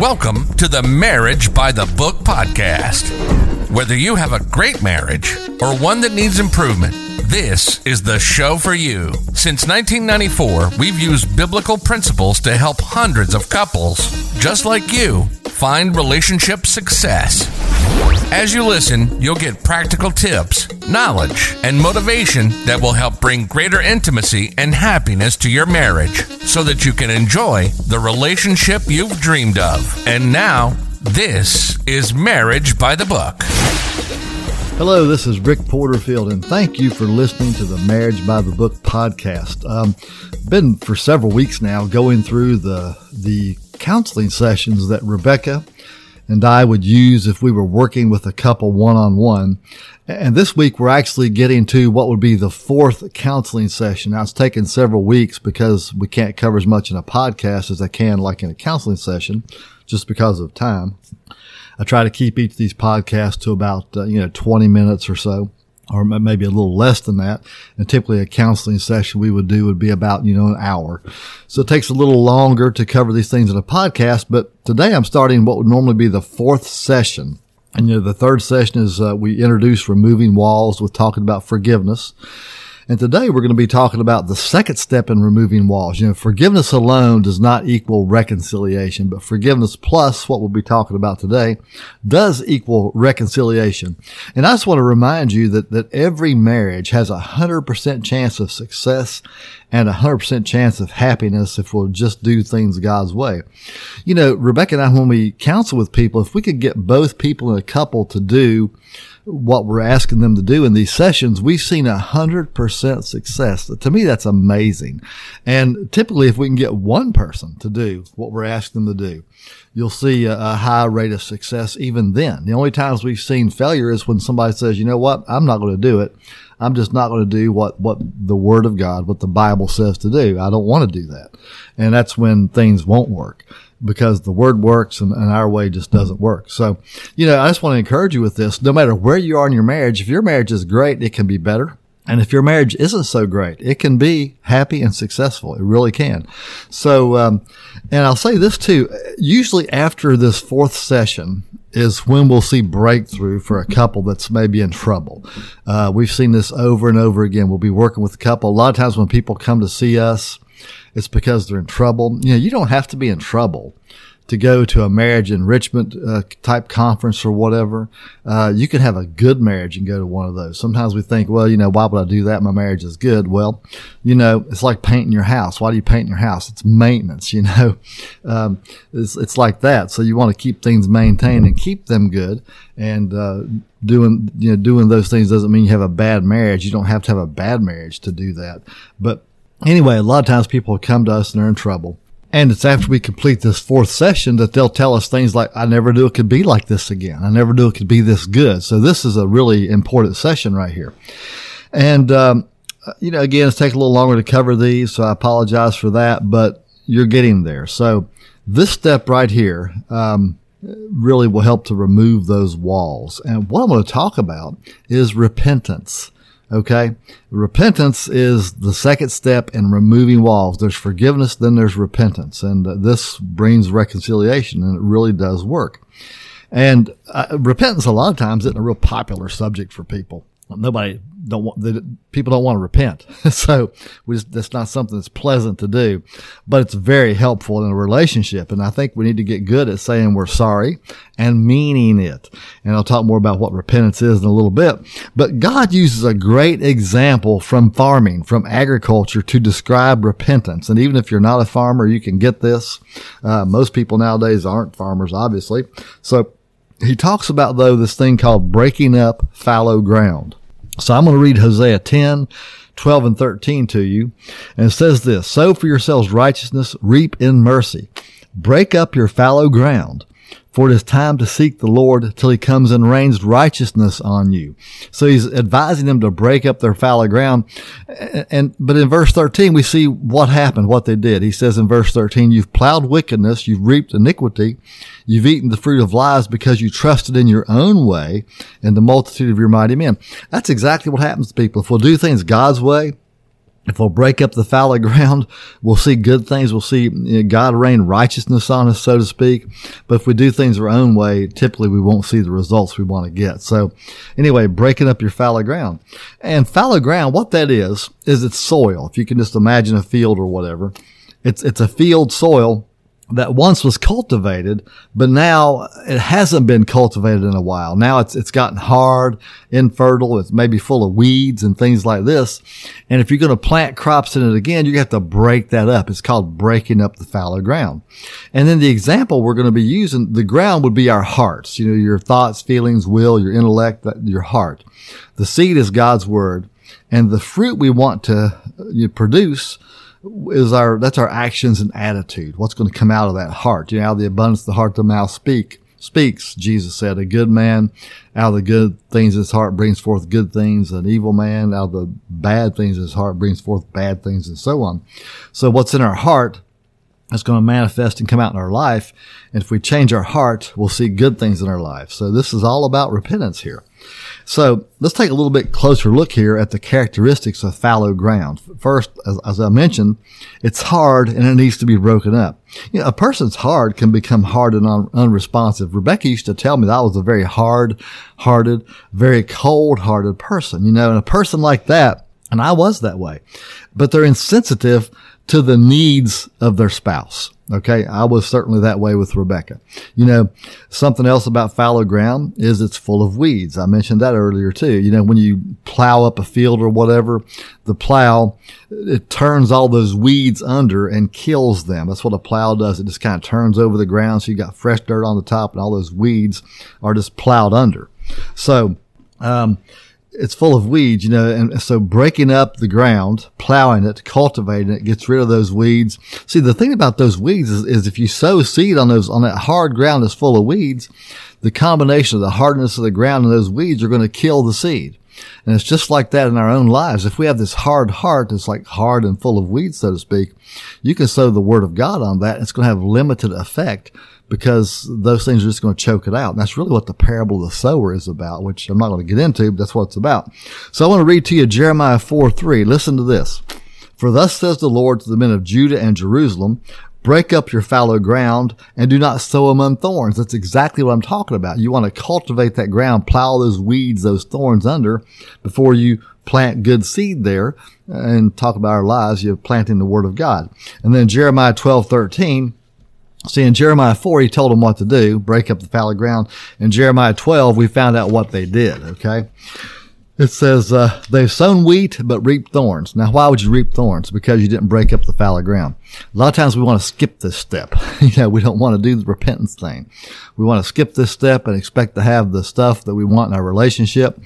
Welcome to the Marriage by the Book podcast. Whether you have a great marriage or one that needs improvement, this is the show for you. Since 1994, we've used biblical principles to help hundreds of couples, just like you, find relationship success. As you listen, you'll get practical tips, knowledge, and motivation that will help bring greater intimacy and happiness to your marriage so that you can enjoy the relationship you've dreamed of. And now, this is Marriage by the Book. Hello, this is Rick Porterfield, and thank you for listening to the Marriage by the Book podcast. Been for several weeks now going through the counseling sessions that Rebecca and I would use if we were working with a couple one-on-one. And this week, we're actually getting to what would be the fourth counseling session. Now, it's taken several weeks because we can't cover as much in a podcast as I can like in a counseling session just because of time. I try to keep each of these podcasts to about 20 minutes or so, or maybe a little less than that. And typically a counseling session we would do would be about, an hour. So it takes a little longer to cover these things in a podcast, but today I'm starting what would normally be the fourth session. And the third session is we introduce removing walls with talking about forgiveness. And today we're going to be talking about the second step in removing walls. Forgiveness alone does not equal reconciliation, but forgiveness plus what we'll be talking about today does equal reconciliation. And I just want to remind you that every marriage has 100% chance of success and 100% chance of happiness if we'll just do things God's way. Rebecca and I, when we counsel with people, if we could get both people in a couple to do what we're asking them to do in these sessions, we've seen 100% success. To me, that's amazing. And typically, if we can get one person to do what we're asking them to do, you'll see a high rate of success even then. The only times we've seen failure is when somebody says, you know what, I'm not going to do it. I'm just not going to do what the Word of God, what the Bible says to do. I don't want to do that. And that's when things won't work, because the Word works and our way just doesn't work. So, I just want to encourage you with this. No matter where you are in your marriage, if your marriage is great, it can be better. And if your marriage isn't so great, it can be happy and successful. It really can. So, and I'll say this too, usually after this fourth session is when we'll see breakthrough for a couple that's maybe in trouble. We've seen this over and over again. We'll be working with a couple. A lot of times when people come to see us, it's because they're in trouble. You don't have to be in trouble to go to a marriage enrichment type conference or whatever. You can have a good marriage and go to one of those. Sometimes we think, well, why would I do that? My marriage is good. Well, it's like painting your house. Why do you paint your house? It's maintenance, it's like that. So you want to keep things maintained and keep them good. And doing those things doesn't mean you have a bad marriage. You don't have to have a bad marriage to do that. But anyway, a lot of times people come to us and they're in trouble. And it's after we complete this fourth session that they'll tell us things like, I never knew it could be like this again. I never knew it could be this good. So this is a really important session right here. And, again, it's taking a little longer to cover these, so I apologize for that, but you're getting there. So this step right here, really will help to remove those walls. And what I'm going to talk about is repentance. Okay. Repentance is the second step in removing walls. There's forgiveness, then there's repentance. And this brings reconciliation, and it really does work. And repentance a lot of times isn't a real popular subject for people. People don't want to repent. So that's not something that's pleasant to do, but it's very helpful in a relationship. And I think we need to get good at saying we're sorry and meaning it. And I'll talk more about what repentance is in a little bit, but God uses a great example from farming, from agriculture, to describe repentance. And even if you're not a farmer, you can get this. Most people nowadays aren't farmers, obviously. So he talks about, though, this thing called breaking up fallow ground. So I'm going to read Hosea 10, 12, and 13 to you. And it says this: sow for yourselves righteousness, reap in mercy. Break up your fallow ground, for it is time to seek the Lord till he comes and rains righteousness on you. So he's advising them to break up their fallow ground. But in verse 13, we see what happened, what they did. He says in verse 13, you've plowed wickedness, you've reaped iniquity, you've eaten the fruit of lies because you trusted in your own way and the multitude of your mighty men. That's exactly what happens to people. If we'll do things God's way, If we'll break up the fallow ground, we'll see good things. We'll see God rain righteousness on us, so to speak. But if we do things our own way, typically we won't see the results we want to get. So anyway, breaking up your fallow ground. And fallow ground, what that is it's soil. If you can just imagine a field or whatever, it's a field soil that once was cultivated, but now it hasn't been cultivated in a while. Now it's gotten hard, infertile. It's maybe full of weeds and things like this. And if you're going to plant crops in it again, you have to break that up. It's called breaking up the fallow ground. And then the example we're going to be using, the ground would be our hearts, you know, your thoughts, feelings, will, your intellect, your heart. The seed is God's word, and the fruit we want to produce is that's our actions and attitude. What's going to come out of that heart? You know, out of the abundance of the heart, the mouth speaks. Jesus said, a good man out of the good things his heart brings forth good things. An evil man out of the bad things his heart brings forth bad things, and so on. So what's in our heart is going to manifest and come out in our life. And if we change our heart, we'll see good things in our life. So this is all about repentance here. So let's take a little bit closer look here at the characteristics of fallow ground. First, as I mentioned, it's hard and it needs to be broken up. You know, a person's heart can become hard and unresponsive. Rebecca used to tell me that I was a very hard-hearted, very cold-hearted person, you know, and a person like that, and I was that way, but they're insensitive to the needs of their spouse. Okay, I was certainly that way with Rebecca. You know, something else about fallow ground is it's full of weeds. I mentioned that earlier too. You know, when you plow up a field or whatever, the plow, it turns all those weeds under and kills them. That's what a plow does. It just kind of turns over the ground, so you got fresh dirt on the top, and all those weeds are just plowed under. So, it's full of weeds, you know, and so breaking up the ground, plowing it, cultivating it, gets rid of those weeds. See, the thing about those weeds is if you sow seed on that hard ground that's full of weeds, the combination of the hardness of the ground and those weeds are going to kill the seed. And it's just like that in our own lives. If we have this hard heart that's like hard and full of weeds, so to speak, you can sow the word of God on that. It's going to have limited effect because those things are just going to choke it out. And that's really what the parable of the sower is about, which I'm not going to get into, but that's what it's about. So I want to read to you Jeremiah 4:3. Listen to this. For thus says the Lord to the men of Judah and Jerusalem, break up your fallow ground and do not sow among thorns. That's exactly what I'm talking about. You want to cultivate that ground, plow those weeds, those thorns under before you plant good seed there. And talk about our lives, you're planting the word of God. And then Jeremiah 12:13. See, in Jeremiah 4, he told them what to do, break up the fallow ground. In Jeremiah 12, we found out what they did, okay? It says, they've sown wheat, but reaped thorns. Now, why would you reap thorns? Because you didn't break up the fallow ground. A lot of times we want to skip this step. You know, we don't want to do the repentance thing. We want to skip this step and expect to have the stuff that we want in our relationship.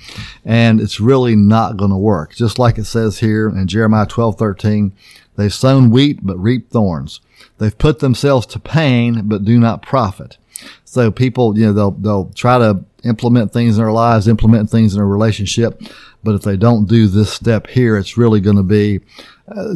And it's really not going to work. Just like it says here in Jeremiah 12:13, they've sown wheat, but reaped thorns. They've put themselves to pain, but do not profit. So people, you know, they'll try to implement things in their lives, implement things in a relationship. But if they don't do this step here, it's really going to be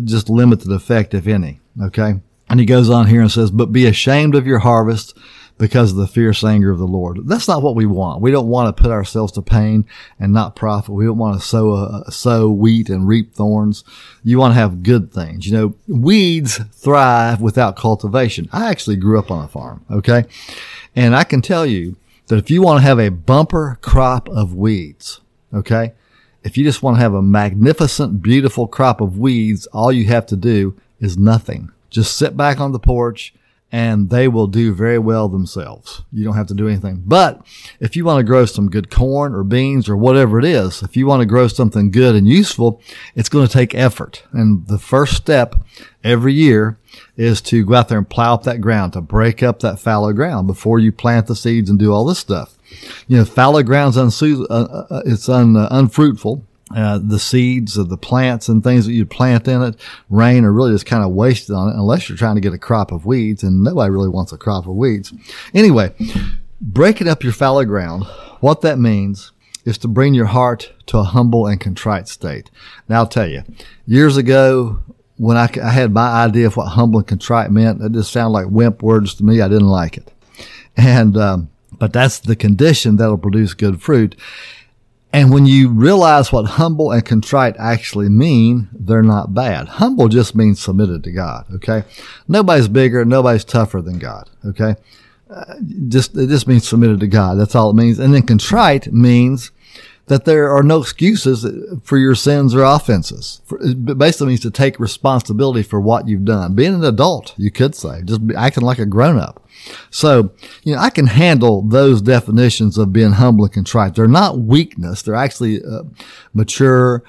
just limited effect, if any. Okay. And he goes on here and says, but be ashamed of your harvest because of the fierce anger of the Lord. That's not what we want. We don't want to put ourselves to pain and not profit. We don't want to sow wheat and reap thorns. You want to have good things. You know, weeds thrive without cultivation. I actually grew up on a farm. Okay. And I can tell you that if you want to have a bumper crop of weeds, okay, if you just want to have a magnificent, beautiful crop of weeds, all you have to do is nothing. Just sit back on the porch and they will do very well themselves. You don't have to do anything. But if you want to grow some good corn or beans or whatever it is, if you want to grow something good and useful, it's going to take effort. And the first step every year is to go out there and plow up that ground, to break up that fallow ground before you plant the seeds and do all this stuff. You know, fallow ground's unfruitful. The seeds of the plants and things that you plant in it rain are really just kind of wasted on it unless you're trying to get a crop of weeds, and nobody really wants a crop of weeds. Anyway, breaking up your fallow ground, what that means is to bring your heart to a humble and contrite state. Now, I'll tell you, years ago, when I had my idea of what humble and contrite meant, it just sounded like wimp words to me. I didn't like it. And but that's the condition that'll produce good fruit. And when you realize what humble and contrite actually mean, they're not bad. Humble just means submitted to God, okay? Nobody's bigger, nobody's tougher than God, okay? It just means submitted to God. That's all it means. And then contrite means that there are no excuses for your sins or offenses. It basically means to take responsibility for what you've done. Being an adult, you could say, just acting like a grown-up. So, I can handle those definitions of being humble and contrite. They're not weakness. They're actually mature,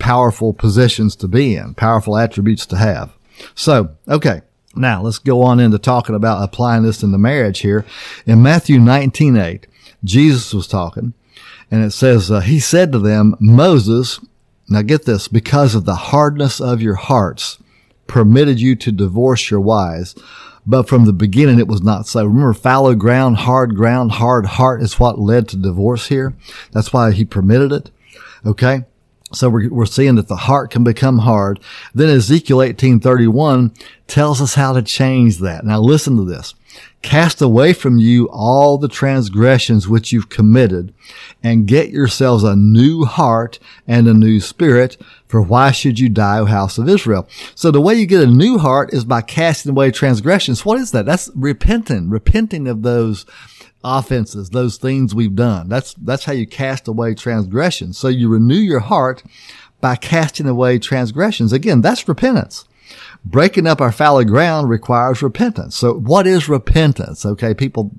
powerful positions to be in, powerful attributes to have. So, okay. Now, let's go on into talking about applying this in the marriage here. In Matthew 19:8, Jesus was talking, and it says, he said to them, Moses, now get this, because of the hardness of your hearts, permitted you to divorce your wives. But from the beginning, it was not so. Remember, fallow ground, hard heart is what led to divorce here. That's why he permitted it. Okay. So we're seeing that the heart can become hard. Then Ezekiel 18:31 tells us how to change that. Now listen to this. Cast away from you all the transgressions which you've committed, and get yourselves a new heart and a new spirit, for why should you die, O house of Israel? So the way you get a new heart is by casting away transgressions. What is that? That's repenting of those offenses, those things we've done. That's how you cast away transgressions. So you renew your heart by casting away transgressions. Again, that's repentance. Breaking up our fallow ground requires repentance. So what is repentance? Okay, people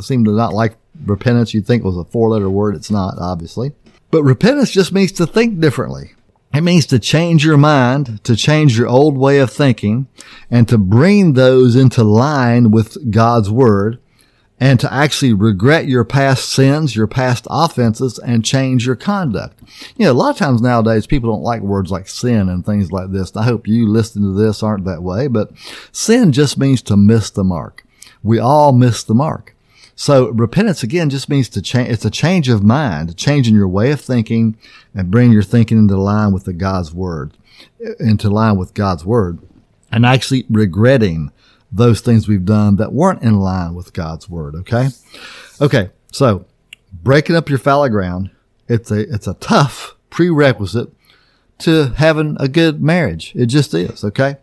seem to not like repentance. You'd think it was a four-letter word. It's not, obviously. But repentance just means to think differently. It means to change your mind, to change your old way of thinking, and to bring those into line with God's word, and to actually regret your past sins, your past offenses, and change your conduct. A lot of times nowadays, people don't like words like sin and things like this. I hope you listening to this aren't that way, but sin just means to miss the mark. We all miss the mark. So repentance, again, just means to change. It's a change of mind, changing your way of thinking and bring your thinking into line with God's word, and actually regretting those things we've done that weren't in line with God's word. Okay. So breaking up your fallow ground, it's a tough prerequisite to having a good marriage. It just is. Okay.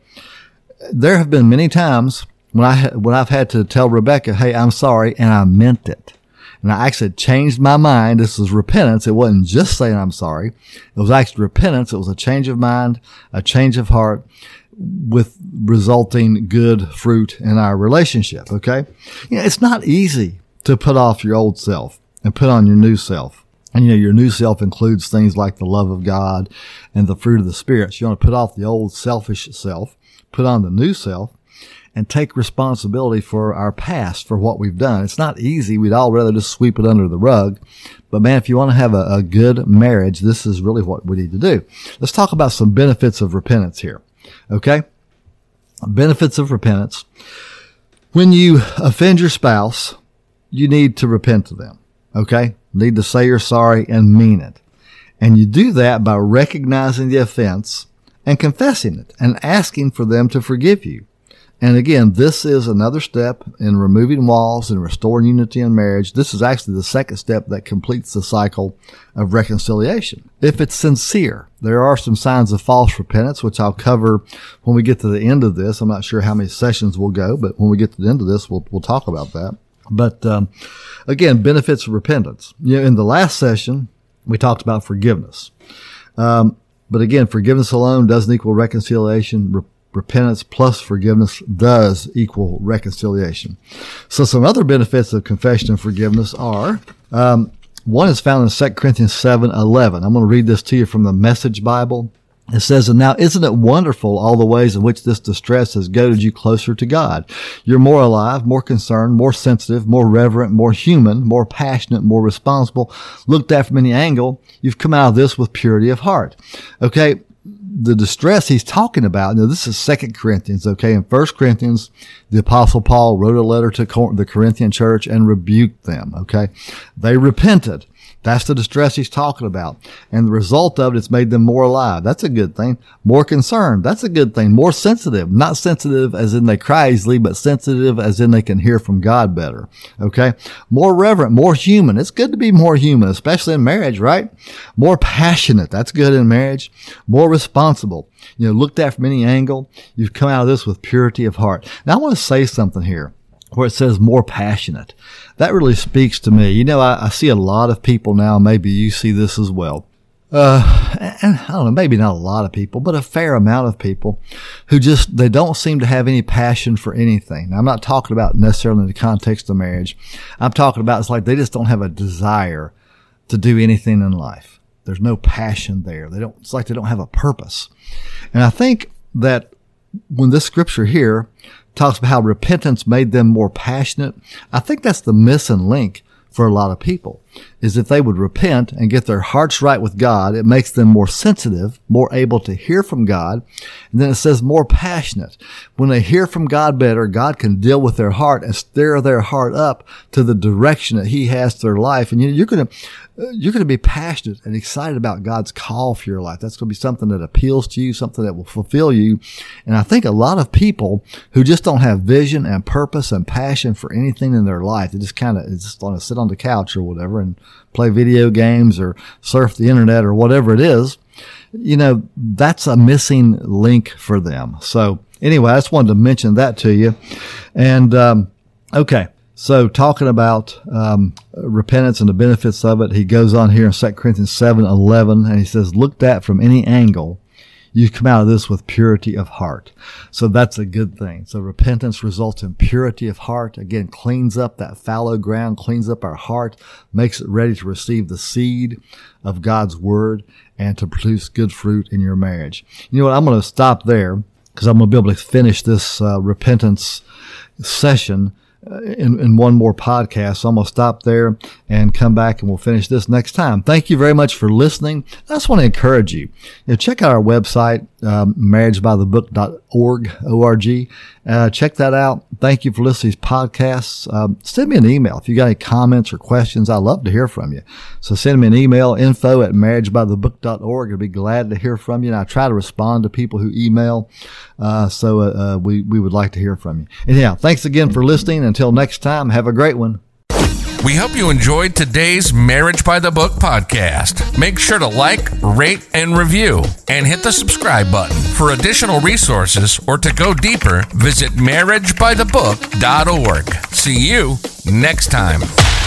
There have been many times when I've had to tell Rebecca, hey, I'm sorry. And I meant it. And I actually changed my mind. This was repentance. It wasn't just saying I'm sorry. It was actually repentance. It was a change of mind, a change of heart, with resulting good fruit in our relationship, okay? It's not easy to put off your old self and put on your new self. And, your new self includes things like the love of God and the fruit of the Spirit. So you want to put off the old selfish self, put on the new self, and take responsibility for our past, for what we've done. It's not easy. We'd all rather just sweep it under the rug. But man, if you want to have a good marriage, this is really what we need to do. Let's talk about some benefits of repentance here. Okay. Benefits of repentance. When you offend your spouse, you need to repent to them. Okay. Need to say you're sorry and mean it. And you do that by recognizing the offense and confessing it and asking for them to forgive you. And again, this is another step in removing walls and restoring unity in marriage. This is actually the second step that completes the cycle of reconciliation. If it's sincere, there are some signs of false repentance, which I'll cover when we get to the end of this. I'm not sure how many sessions we'll go, but when we get to the end of this, we'll talk about that. But again, benefits of repentance. In the last session, we talked about forgiveness. But again, forgiveness alone doesn't equal reconciliation. Repentance plus forgiveness does equal reconciliation. So some other benefits of confession and forgiveness are, one is found in 2 Corinthians 7:11. I'm going to read this to you from the Message Bible. It says, and now isn't it wonderful all the ways in which this distress has goaded you closer to God? You're more alive, more concerned, more sensitive, more reverent, more human, more passionate, more responsible. Looked at from any angle, you've come out of this with purity of heart. Okay. The distress he's talking about, this is 2 Corinthians, okay? In 1 Corinthians, the Apostle Paul wrote a letter to the Corinthian church and rebuked them, okay? They repented. That's the distress he's talking about. And the result of it, it's made them more alive. That's a good thing. More concerned. That's a good thing. More sensitive. Not sensitive as in they cry easily, but sensitive as in they can hear from God better. Okay. More reverent, more human. It's good to be more human, especially in marriage, right? More passionate. That's good in marriage. More responsible. You know, looked at from any angle. You've come out of this with purity of heart. Now I want to say something here where it says more passionate. That really speaks to me. You know, I see a lot of people now, maybe you see this as well. And I don't know, maybe not a lot of people, but a fair amount of people who just, they don't seem to have any passion for anything. Now, I'm not talking about necessarily in the context of marriage. I'm talking about it's like they just don't have a desire to do anything in life. There's no passion there. They don't, it's like they don't have a purpose. And I think that when this scripture here talks about how repentance made them more passionate, I think that's the missing link for a lot of people, is if they would repent and get their hearts right with God, it makes them more sensitive, more able to hear from God. And then it says more passionate. When they hear from God better, God can deal with their heart and stir their heart up to the direction that he has to their life. And you're going to be passionate and excited about God's call for your life. That's going to be something that appeals to you, something that will fulfill you. And I think a lot of people who just don't have vision and purpose and passion for anything in their life, they just kind of just want to sit on the couch or whatever and play video games or surf the internet or whatever it is. You know, that's a missing link for them. So anyway, I just wanted to mention that to you. And, okay. So talking about repentance and the benefits of it, he goes on here in 2 Corinthians 7:11, and he says, looked at from any angle, you come out of this with purity of heart. So that's a good thing. So repentance results in purity of heart. Again, cleans up that fallow ground, cleans up our heart, makes it ready to receive the seed of God's word and to produce good fruit in your marriage. You know what? I'm going to stop there because I'm going to be able to finish this repentance session in one more podcast. So I'm going to stop there and come back and we'll finish this next time. Thank you very much for listening. I just want to encourage you. Check out our website, marriagebythebook.org, O-R-G. Check that out. Thank you for listening to these podcasts. Send me an email. If you got any comments or questions, I'd love to hear from you. So send me an email, info@marriagebythebook.org. I'd be glad to hear from you. And I try to respond to people who email. So we would like to hear from you. Anyhow, thanks again for listening. Until next time, have a great one. We hope you enjoyed today's Marriage by the Book podcast. Make sure to like, rate, and review, and hit the subscribe button. For additional resources or to go deeper, visit marriagebythebook.org. See you next time.